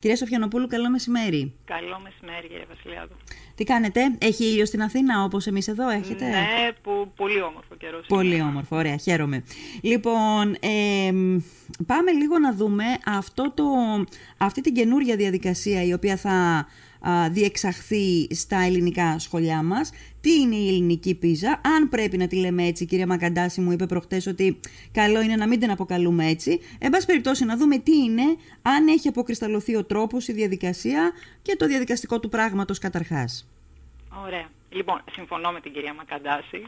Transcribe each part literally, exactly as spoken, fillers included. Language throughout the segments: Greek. Κυρία Σοφιανοπούλου, καλό μεσημέρι. Καλό μεσημέρι, κύριε Βασιλιάδου. Τι κάνετε, έχει ήλιο στην Αθήνα όπως εμείς εδώ, έχετε? Ναι, που, πολύ όμορφο καιρό. Πολύ όμορφο, ωραία, χαίρομαι. Λοιπόν, ε, πάμε λίγο να δούμε αυτό το, αυτή την καινούρια διαδικασία η οποία θα α, διεξαχθεί στα ελληνικά σχολιά μας. Τι είναι η ελληνική πίζα, αν πρέπει να τη λέμε έτσι? Η κυρία Μακαντάση μου είπε προχτές ότι καλό είναι να μην την αποκαλούμε έτσι. Εν πάση περιπτώσει, να δούμε τι είναι, αν έχει αποκρισταλωθεί ο τρόπος, η διαδικασία και το διαδικαστικό του πράγματος καταρχάς. Ωραία. Λοιπόν, συμφωνώ με την κυρία Μακαντάση.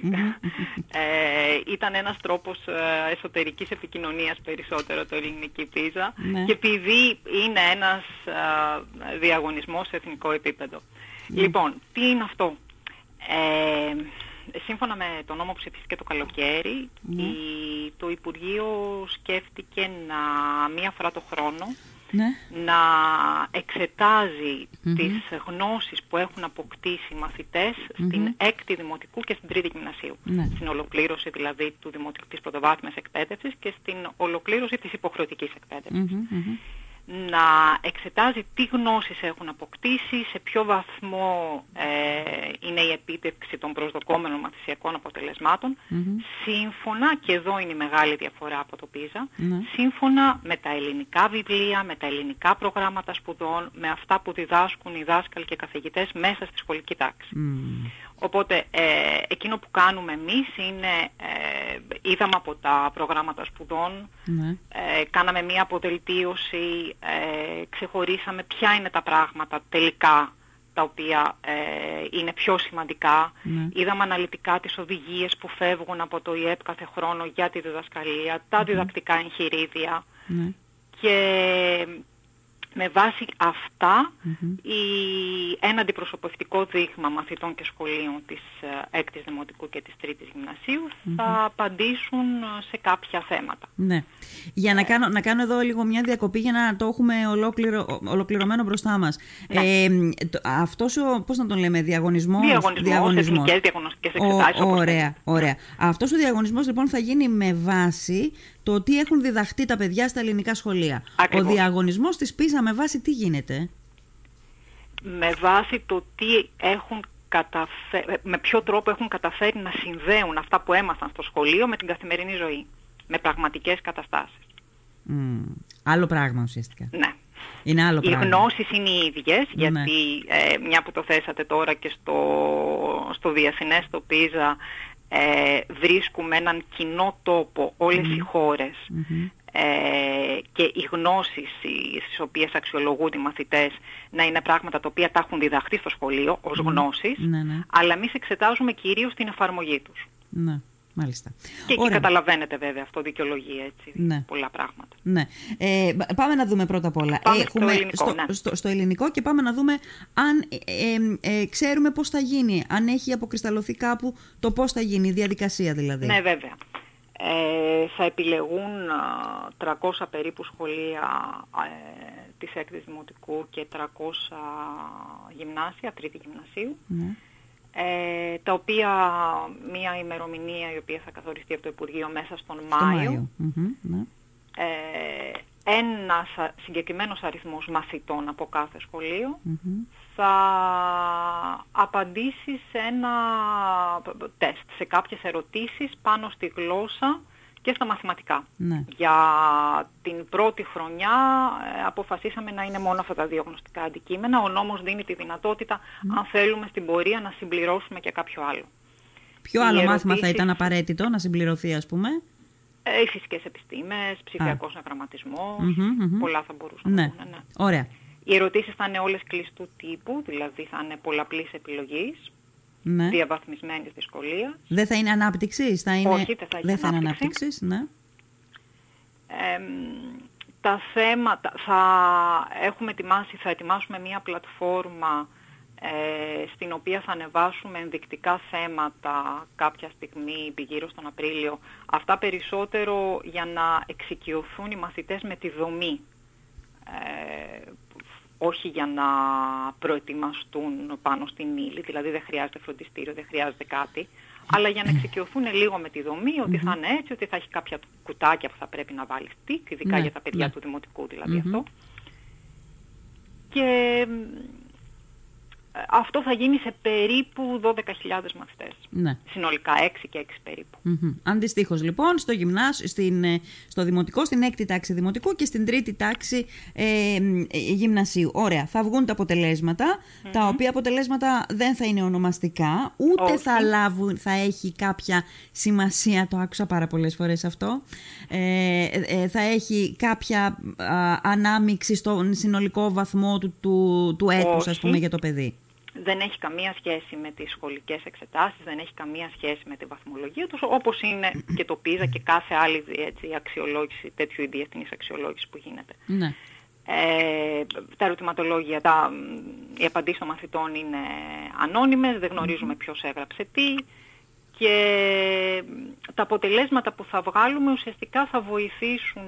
ε, ήταν ένας τρόπος εσωτερικής επικοινωνίας περισσότερο το ελληνική πίζα, ναι. Και επειδή είναι ένας ε, διαγωνισμός σε εθνικό επίπεδο. Ναι. Λοιπόν, τι είναι αυτό? Ε, σύμφωνα με τον νόμο που ψηφίστηκε το καλοκαίρι, ναι. η, το Υπουργείο σκέφτηκε να μία φορά το χρόνο, ναι. να εξετάζει mm-hmm. τις γνώσεις που έχουν αποκτήσει οι μαθητές mm-hmm. στην έκτη δημοτικού και στην τρίτη γυμνασίου. Mm-hmm. Στην ολοκλήρωση δηλαδή του δημοτικού, της πρωτοβάθμιας εκπαίδευσης και στην ολοκλήρωση της υποχρεωτικής εκπαίδευσης. Mm-hmm. Να εξετάζει τι γνώσεις έχουν αποκτήσει, σε ποιο βαθμό ε, είναι η επίτευξη των προσδοκόμενων μαθησιακών αποτελεσμάτων, mm-hmm. σύμφωνα, και εδώ είναι η μεγάλη διαφορά από το πίζα, mm-hmm. σύμφωνα με τα ελληνικά βιβλία, με τα ελληνικά προγράμματα σπουδών, με αυτά που διδάσκουν οι δάσκαλοι και καθηγητές μέσα στη σχολική τάξη. Mm. Οπότε ε, εκείνο που κάνουμε εμείς είναι, ε, είδαμε από τα προγράμματα σπουδών, ναι. ε, κάναμε μία αποδελτίωση, ε, ξεχωρίσαμε ποια είναι τα πράγματα τελικά τα οποία ε, είναι πιο σημαντικά. Ναι. Είδαμε αναλυτικά τις οδηγίες που φεύγουν από το ΙΕΠ κάθε χρόνο για τη διδασκαλία, τα mm-hmm. διδακτικά εγχειρίδια ναι. και... Με βάση αυτά, mm-hmm. η, ένα αντιπροσωπευτικό δείγμα μαθητών και σχολείων της έκτης Δημοτικού και της τρίτης Γυμνασίου mm-hmm. θα απαντήσουν σε κάποια θέματα. Ναι. Για ε. να, κάνω, να κάνω εδώ λίγο μια διακοπή για να το έχουμε ολοκληρω, ολοκληρωμένο μπροστά μας. Ναι. Ε, αυτός ο, πώς να τον λέμε, διαγωνισμός. Διαγωνισμός, διαγωνισμός. Εθνικές διαγωνιστικές εξετάσεις. Ωραία, ωραία. Αυτός ο διαγωνισμός λοιπόν θα γίνει με βάση... το τι έχουν διδαχτεί τα παιδιά στα ελληνικά σχολεία. Ακριβώς. Ο διαγωνισμός της πίζα με βάση τι γίνεται? Με βάση το τι έχουν καταφέρει, με ποιο τρόπο έχουν καταφέρει να συνδέουν αυτά που έμαθαν στο σχολείο με την καθημερινή ζωή, με πραγματικές καταστάσεις. Mm. Άλλο πράγμα ουσιαστικά. Ναι. Είναι άλλο πράγμα. Οι γνώσεις είναι οι ίδιες, ναι. γιατί ε, μια που το θέσατε τώρα και στο, στο διασυνέστο πίζα, Ε, βρίσκουμε έναν κοινό τόπο όλες mm-hmm. οι χώρες mm-hmm. ε, και οι γνώσεις στις οποίες αξιολογούνται οι μαθητές να είναι πράγματα τα οποία τα έχουν διδαχθεί στο σχολείο ως mm-hmm. γνώσεις, mm-hmm. αλλά εμείς εξετάζουμε κυρίως την εφαρμογή τους. Mm-hmm. Μάλιστα. Και εκεί καταλαβαίνετε βέβαια, αυτό δικαιολογεί έτσι, ναι. πολλά πράγματα. Ναι. Ε, πάμε να δούμε πρώτα απ' όλα. Πάμε Έχουμε στο, ελληνικό, στο, ναι. στο, στο ελληνικό και πάμε να δούμε αν ε, ε, ε, ξέρουμε πώς θα γίνει, αν έχει αποκρισταλωθεί κάπου το πώς θα γίνει, η διαδικασία δηλαδή. Ναι, βέβαια. Ε, θα επιλεγούν τριακόσια περίπου σχολεία ε, της έκτης Δημοτικού και τριακόσια γυμνάσια, τρίτη γυμνασίου. Ναι. Ε, τα οποία μία ημερομηνία η οποία θα καθοριστεί από το Υπουργείο μέσα στον Στο Μάιο. Μάιο. Ε, ένας συγκεκριμένος αριθμός μαθητών από κάθε σχολείο mm-hmm. θα απαντήσει σε ένα τεστ, σε κάποιες ερωτήσεις πάνω στη γλώσσα και στα μαθηματικά. Ναι. Για την πρώτη χρονιά ε, αποφασίσαμε να είναι μόνο αυτά τα δύο γνωστικά αντικείμενα. Ο νόμος δίνει τη δυνατότητα, mm. αν θέλουμε στην πορεία, να συμπληρώσουμε και κάποιο άλλο. Ποιο Οι άλλο ερωτήσεις... μάθημα θα ήταν απαραίτητο να συμπληρωθεί, ας πούμε? Ε, οι φυσικές επιστήμες, ψηφιακός γραμματισμός, mm-hmm, mm-hmm. πολλά θα μπορούσαν ναι. να πούνε. Ναι. Ωραία. Οι ερωτήσεις θα είναι όλες κλειστού τύπου, δηλαδή θα είναι πολλαπλής επιλογής. Ναι. Διαβαθμισμένη δυσκολία. Δεν θα είναι ανάπτυξης, θα είναι... Όχι, δεν θα, δεν θα είναι ανάπτυξης. Ναι. Ε, τα θέματα θα έχουμε ετοιμάσει, θα ετοιμάσουμε μια πλατφόρμα ε, στην οποία θα ανεβάσουμε ενδεικτικά θέματα κάποια στιγμή, γύρω στον Απρίλιο. Αυτά περισσότερο για να εξοικειωθούν οι μαθητές με τη δομή. Ε, όχι για να προετοιμαστούν πάνω στην ύλη, δηλαδή δεν χρειάζεται φροντιστήριο, δεν χρειάζεται κάτι, αλλά για να εξοικειωθούν λίγο με τη δομή, ότι mm-hmm. θα είναι έτσι, ότι θα έχει κάποια κουτάκια που θα πρέπει να βάλει τικ, ειδικά mm-hmm. για τα παιδιά mm-hmm. του δημοτικού δηλαδή mm-hmm. αυτό. και αυτό θα γίνει σε περίπου δώδεκα χιλιάδες μαθητές. Ναι. Συνολικά έξι και έξι περίπου. Mm-hmm. Αντιστοίχως λοιπόν στο γυμνάσιο, στην, στο δημοτικό, στην έκτη τάξη δημοτικού και στην τρίτη τάξη ε, γυμνασίου. Ωραία, θα βγουν τα αποτελέσματα, mm-hmm. τα οποία αποτελέσματα δεν θα είναι ονομαστικά, ούτε θα, λάβουν, θα έχει κάποια σημασία, το άκουσα πάρα πολλές φορές αυτό, ε, ε, θα έχει κάποια α, ανάμειξη στον συνολικό βαθμό του, του, του έτους, ας πούμε, για το παιδί. Δεν έχει καμία σχέση με τις σχολικές εξετάσεις, δεν έχει καμία σχέση με τη βαθμολογία τους, όπως είναι και το πίζα και κάθε άλλη έτσι, αξιολόγηση, τέτοιου διεθνής αξιολόγηση που γίνεται. Ναι. Ε, τα ερωτηματολόγια, τα, οι απαντήσεις των μαθητών είναι ανώνυμες, δεν γνωρίζουμε ποιος έγραψε τι και τα αποτελέσματα που θα βγάλουμε ουσιαστικά θα βοηθήσουν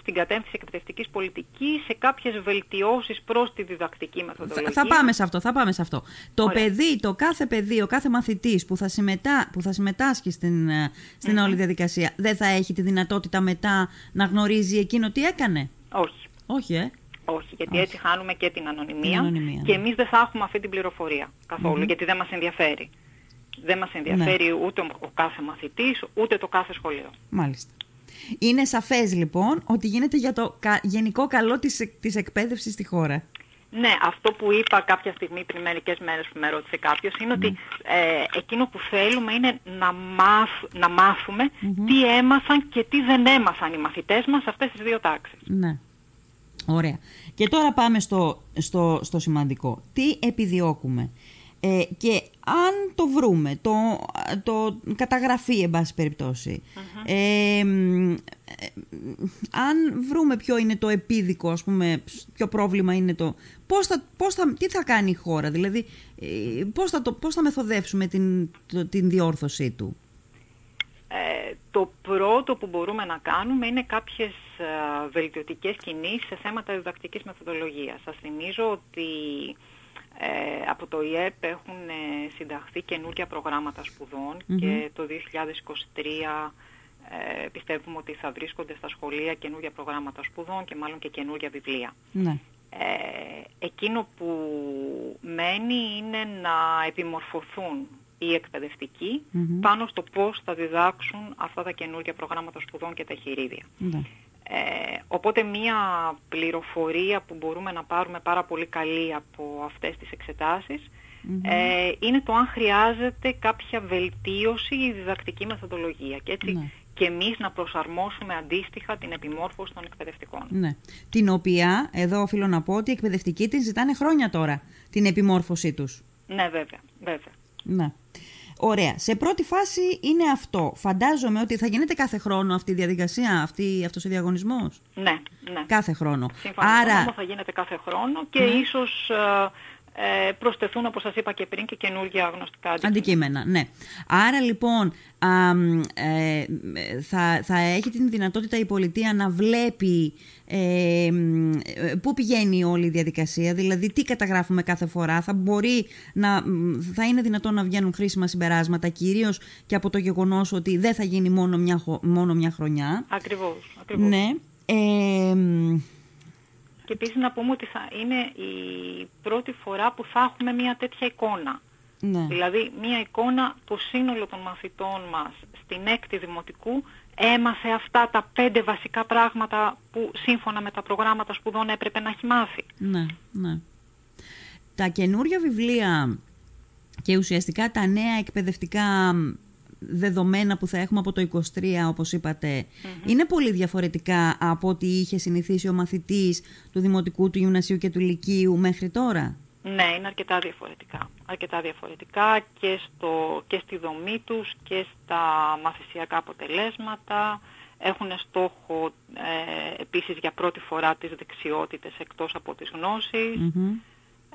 στην κατεύθυνση εκπαιδευτικής πολιτικής σε κάποιες βελτιώσεις προς τη διδακτική μεθοδολογία. Θα πάμε σε αυτό, θα πάμε σε αυτό. Το Ωραία. παιδί, το κάθε παιδί, ο κάθε μαθητής που θα, συμμετά, που θα συμμετάσχει στην, στην mm-hmm. όλη διαδικασία δεν θα έχει τη δυνατότητα μετά να γνωρίζει εκείνο τι έκανε. Όχι. Όχι, ε. Όχι, γιατί Όχι. έτσι χάνουμε και την ανωνυμία, την ανωνυμία και ναι. εμείς δεν θα έχουμε αυτή την πληροφορία καθόλου, mm-hmm. γιατί δεν μας ενδιαφέρει. Δεν μας ενδιαφέρει ναι. ούτε ο κάθε μαθητής, ούτε το κάθε σχολείο. Μάλιστα. Είναι σαφές λοιπόν ότι γίνεται για το κα... γενικό καλό της, της εκπαίδευσης στη χώρα. Ναι, αυτό που είπα κάποια στιγμή πριν μερικές μέρες που με ρώτησε κάποιος είναι mm. ότι ε, εκείνο που θέλουμε είναι να, μάθ... να μάθουμε mm-hmm. τι έμαθαν και τι δεν έμαθαν οι μαθητές μας σε αυτές τις δύο τάξεις. Ναι. Ωραία. Και τώρα πάμε στο, στο, στο σημαντικό. Τι επιδιώκουμε. Ε, και αν το βρούμε, το, το καταγραφεί εν πάση περιπτώσει, uh-huh. ε, ε, ε, αν βρούμε ποιο είναι το επίδικο, ας πούμε, ποιο πρόβλημα είναι το, πώς θα, πώς θα, τι θα κάνει η χώρα, δηλαδή ε, πώς, θα το, πώς θα μεθοδεύσουμε την, το, την διόρθωσή του. Ε, το πρώτο που μπορούμε να κάνουμε είναι κάποιες ε, βελτιωτικές κινήσεις σε θέματα διδακτικής μεθοδολογίας. Σας θυμίζω ότι Ε, από το ΙΕΠ έχουν ε, συνταχθεί καινούργια προγράμματα σπουδών mm-hmm. και το δύο χιλιάδες είκοσι τρία ε, πιστεύουμε ότι θα βρίσκονται στα σχολεία καινούργια προγράμματα σπουδών και μάλλον και καινούργια βιβλία. Mm-hmm. Ε, εκείνο που μένει είναι να επιμορφωθούν οι εκπαιδευτικοί mm-hmm. πάνω στο πώς θα διδάξουν αυτά τα καινούργια προγράμματα σπουδών και τα εγχειρίδια. Mm-hmm. Ε, οπότε μία πληροφορία που μπορούμε να πάρουμε πάρα πολύ καλή από αυτές τις εξετάσεις mm-hmm. ε, είναι το αν χρειάζεται κάποια βελτίωση η διδακτική μεθοδολογία και έτσι ναι. και εμείς να προσαρμόσουμε αντίστοιχα την επιμόρφωση των εκπαιδευτικών. Ναι. Την οποία, εδώ οφείλω να πω ότι οι εκπαιδευτικοί την ζητάνε χρόνια τώρα, την επιμόρφωσή τους. Ναι, βέβαια, βέβαια. Ναι. Ωραία. Σε πρώτη φάση είναι αυτό. Φαντάζομαι ότι θα γίνεται κάθε χρόνο αυτή η διαδικασία, αυτή, αυτός ο διαγωνισμός. Ναι, ναι. Κάθε χρόνο. Σύμφωνα με τον νόμο θα γίνεται κάθε χρόνο και ναι. ίσως ε, προσθεθούν, όπως σας είπα και πριν, και καινούργια γνωστικά αντικείμενα. Αντικείμενα, ναι. Άρα λοιπόν α, ε, θα, θα έχει την δυνατότητα η πολιτεία να βλέπει Ε, πού πηγαίνει όλη η διαδικασία, δηλαδή τι καταγράφουμε κάθε φορά, θα μπορεί να, θα είναι δυνατόν να βγαίνουν χρήσιμα συμπεράσματα, κυρίως και από το γεγονός ότι δεν θα γίνει μόνο μια, μόνο μια χρονιά. Ακριβώς, ακριβώς. Ναι. Ε, και επίσης να πούμε ότι θα είναι η πρώτη φορά που θα έχουμε μια τέτοια εικόνα. Ναι. Δηλαδή μια εικόνα το σύνολο των μαθητών μας στην έκτη δημοτικού έμαθε αυτά τα πέντε βασικά πράγματα που σύμφωνα με τα προγράμματα σπουδών έπρεπε να έχει μάθει. Ναι, ναι. Τα καινούρια βιβλία και ουσιαστικά τα νέα εκπαιδευτικά δεδομένα που θα έχουμε από το είκοσι τρία, όπως είπατε, mm-hmm. είναι πολύ διαφορετικά από ό,τι είχε συνηθίσει ο μαθητής του Δημοτικού, του Γυμνασίου και του Λυκείου μέχρι τώρα. Ναι, είναι αρκετά διαφορετικά. Αρκετά διαφορετικά και, στο, και στη δομή τους και στα μαθησιακά αποτελέσματα. Έχουν στόχο ε, επίσης για πρώτη φορά τις δεξιότητες εκτός από τις γνώσεις. Mm-hmm.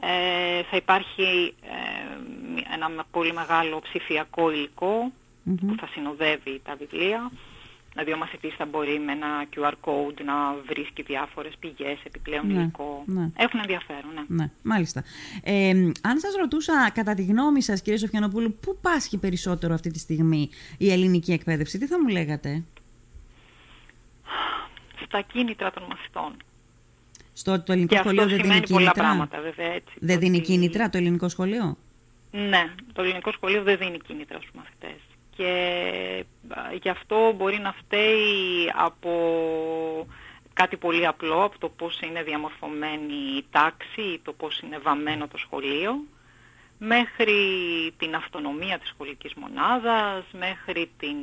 Ε, θα υπάρχει ε, ένα πολύ μεγάλο ψηφιακό υλικό mm-hmm. που θα συνοδεύει τα βιβλία. Δηλαδή ο μαθητής θα μπορεί με ένα κιου αρ code να βρίσκει διάφορες πηγές, επιπλέον ναι, υλικό. Ναι. Έχουν ενδιαφέρον, ναι. ναι μάλιστα. Ε, αν σας ρωτούσα, κατά τη γνώμη σας, κύριε Σοφιανοπούλου, πού πάσχει περισσότερο αυτή τη στιγμή η ελληνική εκπαίδευση, τι θα μου λέγατε? Στα κίνητρα των μαθητών. Στο το ελληνικό και σχολείο δεν δίνει κίνητρα. Πράγματα, βέβαια, έτσι, δεν δίνει ότι... κίνητρα το ελληνικό σχολείο. Ναι, το ελληνικό σχολείο δεν δίνει κίνητρα στους μαθητές. Και γι' αυτό μπορεί να φταίει από κάτι πολύ απλό, από το πώς είναι διαμορφωμένη η τάξη ή το πώς είναι βαμμένο το σχολείο, μέχρι την αυτονομία της σχολικής μονάδας, μέχρι την...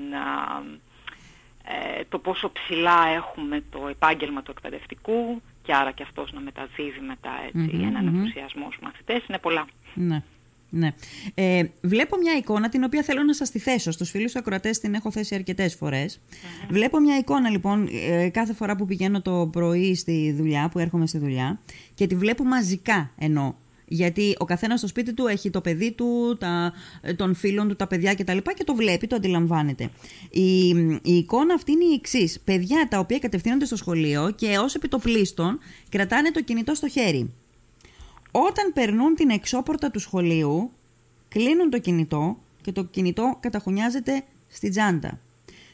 το πόσο ψηλά έχουμε το επάγγελμα του εκπαιδευτικού και άρα και αυτός να μεταδίδει μετά έτσι, mm-hmm, έναν ενθουσιασμό στους μαθητές, είναι πολλά. Ναι, ναι. Ε, βλέπω μια εικόνα την οποία θέλω να σας τη θέσω. Στους φίλους ακροατές την έχω θέσει αρκετές φορές. Mm-hmm. Βλέπω μια εικόνα λοιπόν κάθε φορά που πηγαίνω το πρωί στη δουλειά, που έρχομαι στη δουλειά και τη βλέπω μαζικά εννοώ. Γιατί ο καθένας στο σπίτι του έχει το παιδί του, τα, των φίλων του, τα παιδιά κτλ. Και το βλέπει, το αντιλαμβάνεται. Η, η εικόνα αυτή είναι η εξής. Παιδιά τα οποία κατευθύνονται στο σχολείο και ως επιτοπλίστων κρατάνε το κινητό στο χέρι. Όταν περνούν την εξώπορτα του σχολείου, κλείνουν το κινητό και το κινητό καταχωνιάζεται στη τσάντα.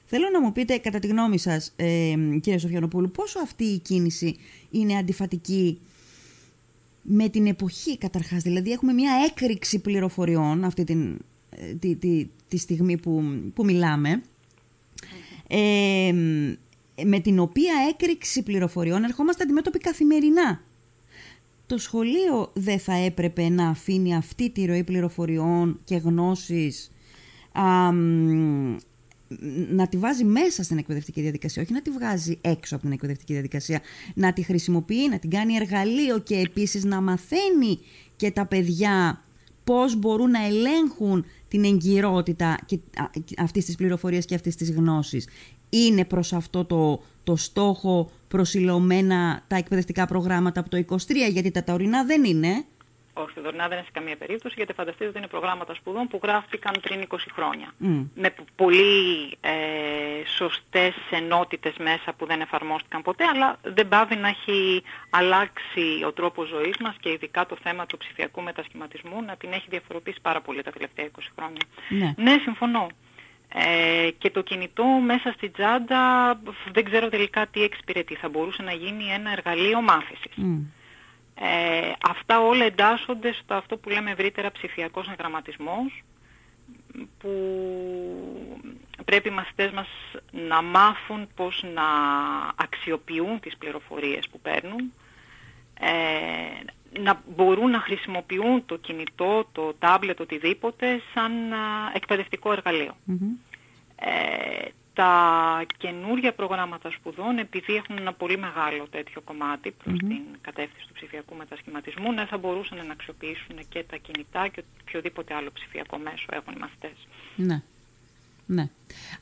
Θέλω να μου πείτε, κατά τη γνώμη σας, ε, κύριε Σοφιανοπούλου, πόσο αυτή η κίνηση είναι αντιφατική με την εποχή καταρχάς, δηλαδή έχουμε μια έκρηξη πληροφοριών αυτή την, τη, τη, τη στιγμή που, που μιλάμε, ε, με την οποία έκρηξη πληροφοριών ερχόμαστε αντιμέτωποι καθημερινά. Το σχολείο δεν θα έπρεπε να αφήνει αυτή τη ροή πληροφοριών και γνώσης α, να τη βάζει μέσα στην εκπαιδευτική διαδικασία, όχι να τη βγάζει έξω από την εκπαιδευτική διαδικασία, να τη χρησιμοποιεί, να την κάνει εργαλείο και επίσης να μαθαίνει και τα παιδιά πώς μπορούν να ελέγχουν την εγκυρότητα αυτής της πληροφορίας και αυτής της γνώσης. Είναι προς αυτό το, το στόχο προσιλωμένα τα εκπαιδευτικά προγράμματα από το είκοσι τρία, γιατί τα τωρινά δεν είναι. Όχι, τωρινά δεν είναι σε καμία περίπτωση, γιατί φανταστείτε ότι είναι προγράμματα σπουδών που γράφτηκαν πριν είκοσι χρόνια. Mm. Με πολύ ε, σωστές ενότητες μέσα που δεν εφαρμόστηκαν ποτέ, αλλά δεν πάβει να έχει αλλάξει ο τρόπος ζωής μας και ειδικά το θέμα του ψηφιακού μετασχηματισμού να την έχει διαφοροποιήσει πάρα πολύ τα τελευταία είκοσι χρόνια. Mm. Ναι, συμφωνώ. Ε, και το κινητό μέσα στην τσάντα δεν ξέρω τελικά τι εξυπηρετεί. Θα μπορούσε να γίνει ένα εργαλείο μάθησης. Mm. Ε, αυτά όλα εντάσσονται στο αυτό που λέμε ευρύτερα ψηφιακός εγγραμματισμός, που πρέπει οι μαθητές μας να μάθουν πώς να αξιοποιούν τις πληροφορίες που παίρνουν, ε, να μπορούν να χρησιμοποιούν το κινητό, το τάμπλετ, οτιδήποτε σαν εκπαιδευτικό εργαλείο. Mm-hmm. ε, Τα καινούργια προγράμματα σπουδών, επειδή έχουν ένα πολύ μεγάλο τέτοιο κομμάτι προς mm-hmm. την κατεύθυνση του ψηφιακού μετασχηματισμού, ναι, θα μπορούσαν να αξιοποιήσουν και τα κινητά και οποιοδήποτε άλλο ψηφιακό μέσο έχουν οι μαθητές. Ναι. Ναι.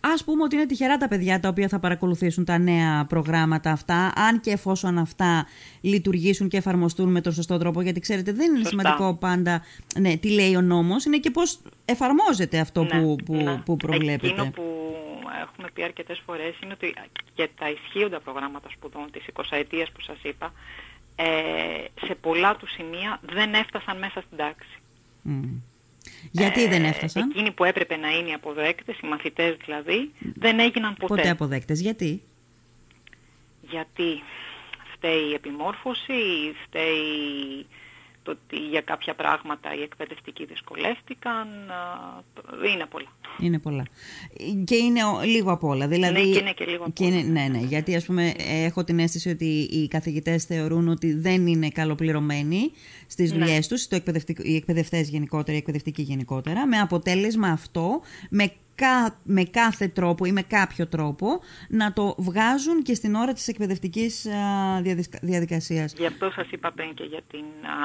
Ας πούμε ότι είναι τυχερά τα παιδιά τα οποία θα παρακολουθήσουν τα νέα προγράμματα αυτά, αν και εφόσον αυτά λειτουργήσουν και εφαρμοστούν με τον σωστό τρόπο, γιατί ξέρετε δεν είναι Σωστά. σημαντικό πάντα ναι, τι λέει ο νόμος, είναι και πώς εφαρμόζεται αυτό ναι, που, που, ναι. που προβλέπεται. Έχουμε πει αρκετές φορές, είναι ότι για τα ισχύοντα προγράμματα σπουδών της εικοσαετίας που σας είπα, ε, σε πολλά του σημεία δεν έφτασαν μέσα στην τάξη. Mm. Γιατί δεν έφτασαν? Ε, εκείνοι που έπρεπε να είναι οι αποδέκτες, οι μαθητές δηλαδή, δεν έγιναν ποτέ. Ποτέ αποδέκτες. Γιατί? Γιατί φταίει η επιμόρφωση, φταίει... το ότι για κάποια πράγματα οι εκπαιδευτικοί δυσκολεύτηκαν, είναι πολλά. Είναι πολλά. Και είναι λίγο απ' όλα. Δηλαδή, ναι, και είναι και λίγο απ' όλα. Ναι, ναι, γιατί ας πούμε έχω την αίσθηση ότι οι καθηγητές θεωρούν ότι δεν είναι καλοπληρωμένοι στις δουλειές τους, το εκπαιδευτικ... οι εκπαιδευτές γενικότερα, οι εκπαιδευτικοί γενικότερα, με αποτέλεσμα αυτό, με με κάθε τρόπο ή με κάποιο τρόπο να το βγάζουν και στην ώρα της εκπαιδευτικής διαδικασίας. Γι' αυτό σας είπα πριν και για την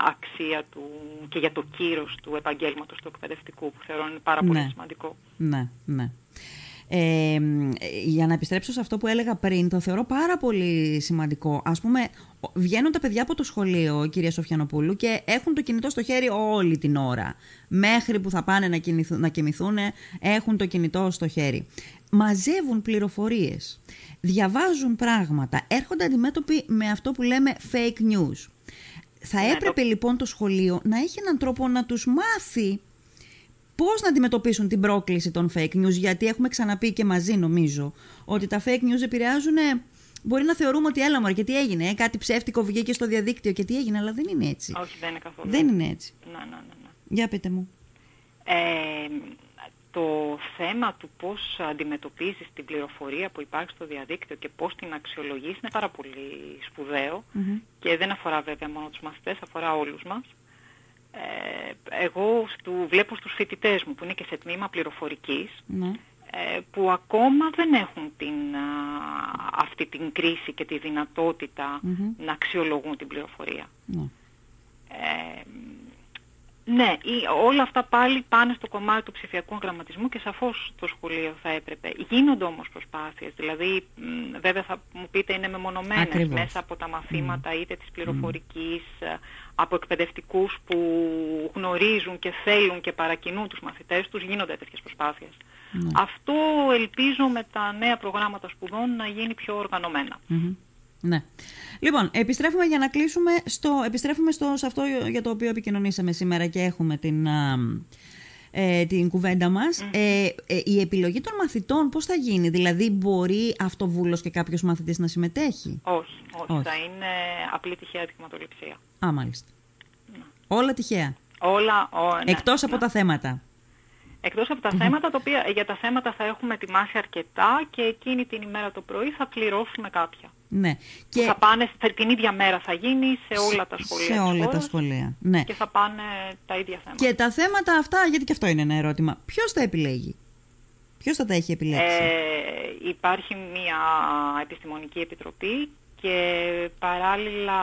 αξία του και για το κύρος του επαγγέλματος του εκπαιδευτικού που θεωρώ είναι πάρα πολύ ναι. σημαντικό. Ναι, ναι. Ε, για να επιστρέψω σε αυτό που έλεγα πριν, το θεωρώ πάρα πολύ σημαντικό. Ας πούμε, βγαίνουν τα παιδιά από το σχολείο, κυρία Σοφιανοπούλου, και έχουν το κινητό στο χέρι όλη την ώρα. Μέχρι που θα πάνε να, κινηθούν, να κοιμηθούν, έχουν το κινητό στο χέρι. Μαζεύουν πληροφορίες, διαβάζουν πράγματα, έρχονται αντιμέτωποι με αυτό που λέμε fake news. Θα έπρεπε λοιπόν το σχολείο να έχει έναν τρόπο να τους μάθει πώς να αντιμετωπίσουν την πρόκληση των fake news, γιατί έχουμε ξαναπεί και μαζί νομίζω ότι τα fake news επηρεάζουν μπορεί να θεωρούμε ότι έλα μωρέ, και τι έγινε, κάτι ψεύτικο βγήκε στο διαδίκτυο και τι έγινε, αλλά δεν είναι έτσι. Όχι, δεν είναι καθόλου. Δεν είναι έτσι. Να, ναι, ναι. Για πείτε μου. Ε, το θέμα του πώς αντιμετωπίζεις την πληροφορία που υπάρχει στο διαδίκτυο και πώς την αξιολογείς είναι πάρα πολύ σπουδαίο mm-hmm. και δεν αφορά βέβαια μόνο τους μαθητές, αφορά όλους μας. Ε, εγώ στου, βλέπω στους φοιτητές μου που είναι και σε τμήμα πληροφορικής mm-hmm. ε, που ακόμα δεν έχουν την, α, αυτή την κρίση και τη δυνατότητα mm-hmm. να αξιολογούν την πληροφορία. Mm-hmm. Ε, ναι, όλα αυτά πάλι πάνε στο κομμάτι του ψηφιακού γραμματισμού και σαφώς το σχολείο θα έπρεπε. Γίνονται όμως προσπάθειες, δηλαδή βέβαια θα μου πείτε είναι μεμονωμένες. Ακριβώς. Μέσα από τα μαθήματα mm. είτε της πληροφορικής, mm. από εκπαιδευτικούς που γνωρίζουν και θέλουν και παρακινούν τους μαθητές τους, γίνονται τέτοιες προσπάθειες. Mm. Αυτό ελπίζω με τα νέα προγράμματα σπουδών να γίνει πιο οργανωμένα. Mm-hmm. Ναι. Λοιπόν, επιστρέφουμε για να κλείσουμε στο, επιστρέφουμε στο, σε αυτό για το οποίο επικοινωνήσαμε σήμερα και έχουμε την, ε, την κουβέντα μας. Mm. Ε, ε, η επιλογή των μαθητών πώς θα γίνει, δηλαδή μπορεί αυτοβούλος και κάποιος μαθητής να συμμετέχει? Όχι, όχι, όχι. Θα είναι απλή τυχαία δειγματοληψία. Α, μάλιστα. Ναι. Όλα τυχαία. Όλα, ό, ναι, εκτός ναι. από τα θέματα. Εκτός από τα θέματα, τα οποία, για τα θέματα θα έχουμε ετοιμάσει αρκετά και εκείνη την ημέρα το πρωί θα πληρώσουμε κάποια. Ναι. Και θα πάνε, την ίδια μέρα θα γίνει σε όλα τα σχολεία. Σε όλα τα σχολεία. Ναι. Και θα πάνε τα ίδια θέματα. Και τα θέματα αυτά, γιατί και αυτό είναι ένα ερώτημα, ποιος τα επιλέγει? Ποιος θα τα έχει επιλέξει? Ε, υπάρχει μια επιστημονική επιτροπή και παράλληλα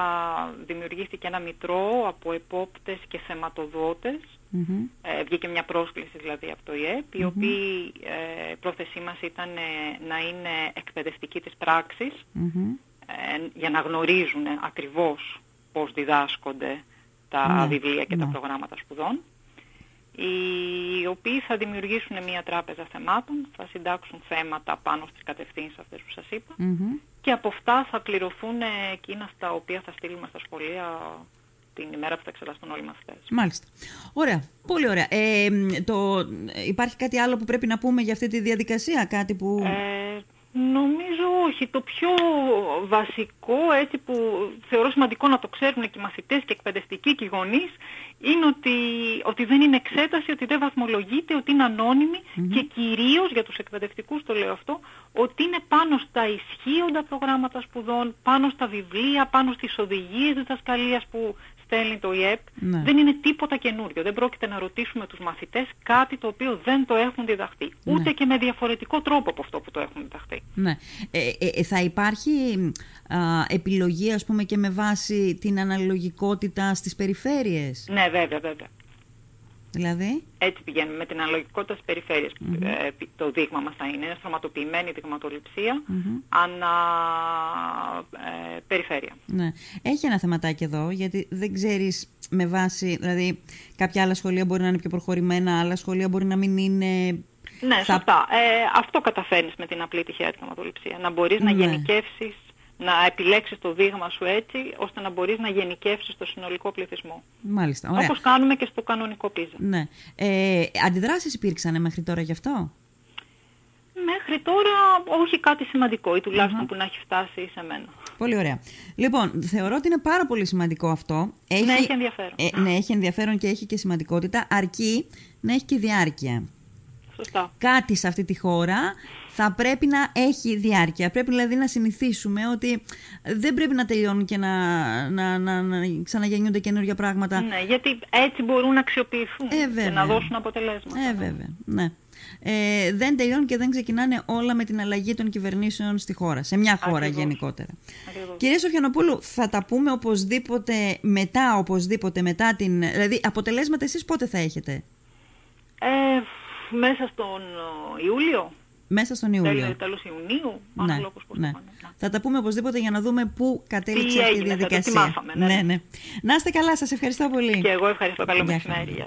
δημιουργήθηκε ένα μητρό από επόπτες και θεματοδότες. Mm-hmm. Ε, βγήκε μια πρόσκληση δηλαδή από το ΙΕΠ, η mm-hmm. οποία ε, πρόθεσή μας ήταν ε, να είναι εκπαιδευτική της πράξης mm-hmm. ε, για να γνωρίζουν ακριβώς πώς διδάσκονται τα mm-hmm. βιβλία και mm-hmm. τα προγράμματα σπουδών, οι οποίοι θα δημιουργήσουν μια τράπεζα θεμάτων, θα συντάξουν θέματα πάνω στις κατευθύνσεις αυτές που σας είπα mm-hmm. και από αυτά θα πληρωθούν εκείνα στα οποία θα στείλουμε στα σχολεία την ημέρα που θα εξεταστούν όλοι οι μαθητές. Μάλιστα. Ωραία. Πολύ ωραία. Ε, το, υπάρχει κάτι άλλο που πρέπει να πούμε για αυτή τη διαδικασία, κάτι που... Ε, νομίζω όχι. Το πιο βασικό, έτσι που θεωρώ σημαντικό να το ξέρουν και οι μαθητές και οι εκπαιδευτικοί και οι γονείς, είναι ότι, ότι δεν είναι εξέταση, ότι δεν βαθμολογείται, ότι είναι ανώνυμη mm-hmm. και κυρίως για τους εκπαιδευτικούς το λέω αυτό, ότι είναι πάνω στα ισχύοντα προγράμματα σπουδών, πάνω στα βιβλία, πάνω στις οδηγίες διδασκαλίας που στέλνει το ΙΕΠ. Ναι. Δεν είναι τίποτα καινούριο. Δεν πρόκειται να ρωτήσουμε τους μαθητές κάτι το οποίο δεν το έχουν διδαχθεί. Ναι. Ούτε και με διαφορετικό τρόπο από αυτό που το έχουν διδαχθεί. Ναι. Ε, ε, θα υπάρχει α, επιλογή, ας πούμε, και με βάση την αναλογικότητα στις περιφέρειες. Ναι, βέβαια, βέβαια. Δηλαδή... Έτσι πηγαίνουμε με την αναλογικότητα στις περιφέρειες. Mm-hmm. Ε, το δείγμα μας θα είναι μια στρωματοποιημένη δειγματοληψία mm-hmm. ανά ε, περιφέρεια. Ναι. Έχει ένα θεματάκι εδώ, γιατί δεν ξέρεις με βάση... Δηλαδή, κάποια άλλα σχολεία μπορεί να είναι πιο προχωρημένα, άλλα σχολεία μπορεί να μην είναι... Ναι, θα... σωστά. Ε, αυτό καταφέρνεις με την απλή τυχαία δειγματοληψία. Να μπορείς ναι. να γενικεύσεις, να επιλέξεις το δείγμα σου έτσι, ώστε να μπορείς να γενικεύσεις το συνολικό πληθυσμό. Μάλιστα, ωραία. Όπως κάνουμε και στο κανονικό PISA. Ναι. Ε, αντιδράσεις υπήρξαν μέχρι τώρα γι' αυτό? Μέχρι τώρα όχι κάτι σημαντικό ή τουλάχιστον uh-huh. που να έχει φτάσει σε μένα. Πολύ ωραία. Λοιπόν, θεωρώ ότι είναι πάρα πολύ σημαντικό αυτό. Έχει... Ναι, έχει ενδιαφέρον. Ε, ναι, έχει ενδιαφέρον και έχει και σημαντικότητα, αρκεί να έχει και διάρκεια. Σωστά. Κάτι σε αυτή τη χώρα θα πρέπει να έχει διάρκεια. Πρέπει δηλαδή να συνηθίσουμε ότι δεν πρέπει να τελειώνουν και να, να, να, να ξαναγεννιούνται καινούργια πράγματα. Ναι, γιατί έτσι μπορούν να αξιοποιηθούν ε, και να δώσουν αποτελέσματα. Ε, βέβαια, ναι. Ε, δεν τελειώνουν και δεν ξεκινάνε όλα με την αλλαγή των κυβερνήσεων στη χώρα, σε μια χώρα Ακριβώς. γενικότερα. Ακριβώς. Κυρία Σοφιανοπούλου, θα τα πούμε οπωσδήποτε μετά, οπωσδήποτε μετά την... Δηλαδή, αποτελέσματα εσείς πότε θα έχετε? Ε, μέσα στον Ιούλιο. Μέσα στον Ιούλιο. Τέλος Ιουνίου, αν ναι, λόγος πώς ναι. θα, ναι. θα τα πούμε οπωσδήποτε για να δούμε πού κατέληξε αυτή η διαδικασία. Τι μάθαμε, ναι. Ναι, ναι. Να είστε καλά, σας ευχαριστώ πολύ. Και εγώ ευχαριστώ, καλό μεσημέρι.